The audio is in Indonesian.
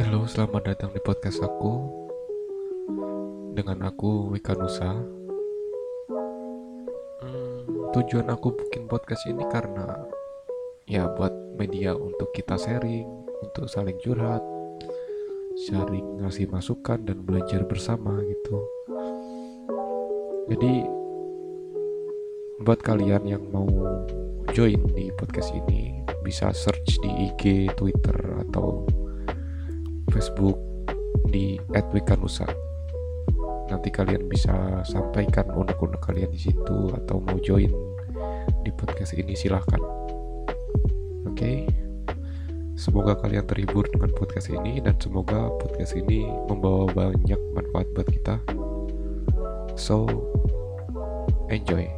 Halo, selamat datang di podcast aku. Dengan aku, Wikanusa. Tujuan aku bikin podcast ini karena ya buat media untuk kita sharing, untuk saling curhat, sharing ngasih masukan dan belajar bersama gitu. Jadi buat kalian yang mau join di podcast ini, bisa search di IG, Twitter, atau Facebook di @wikanusa. Nanti kalian bisa sampaikan unek-unek kalian di situ, atau mau join di podcast ini silahkan. Oke. Semoga kalian terhibur dengan podcast ini, dan semoga podcast ini membawa banyak manfaat buat kita. So, enjoy.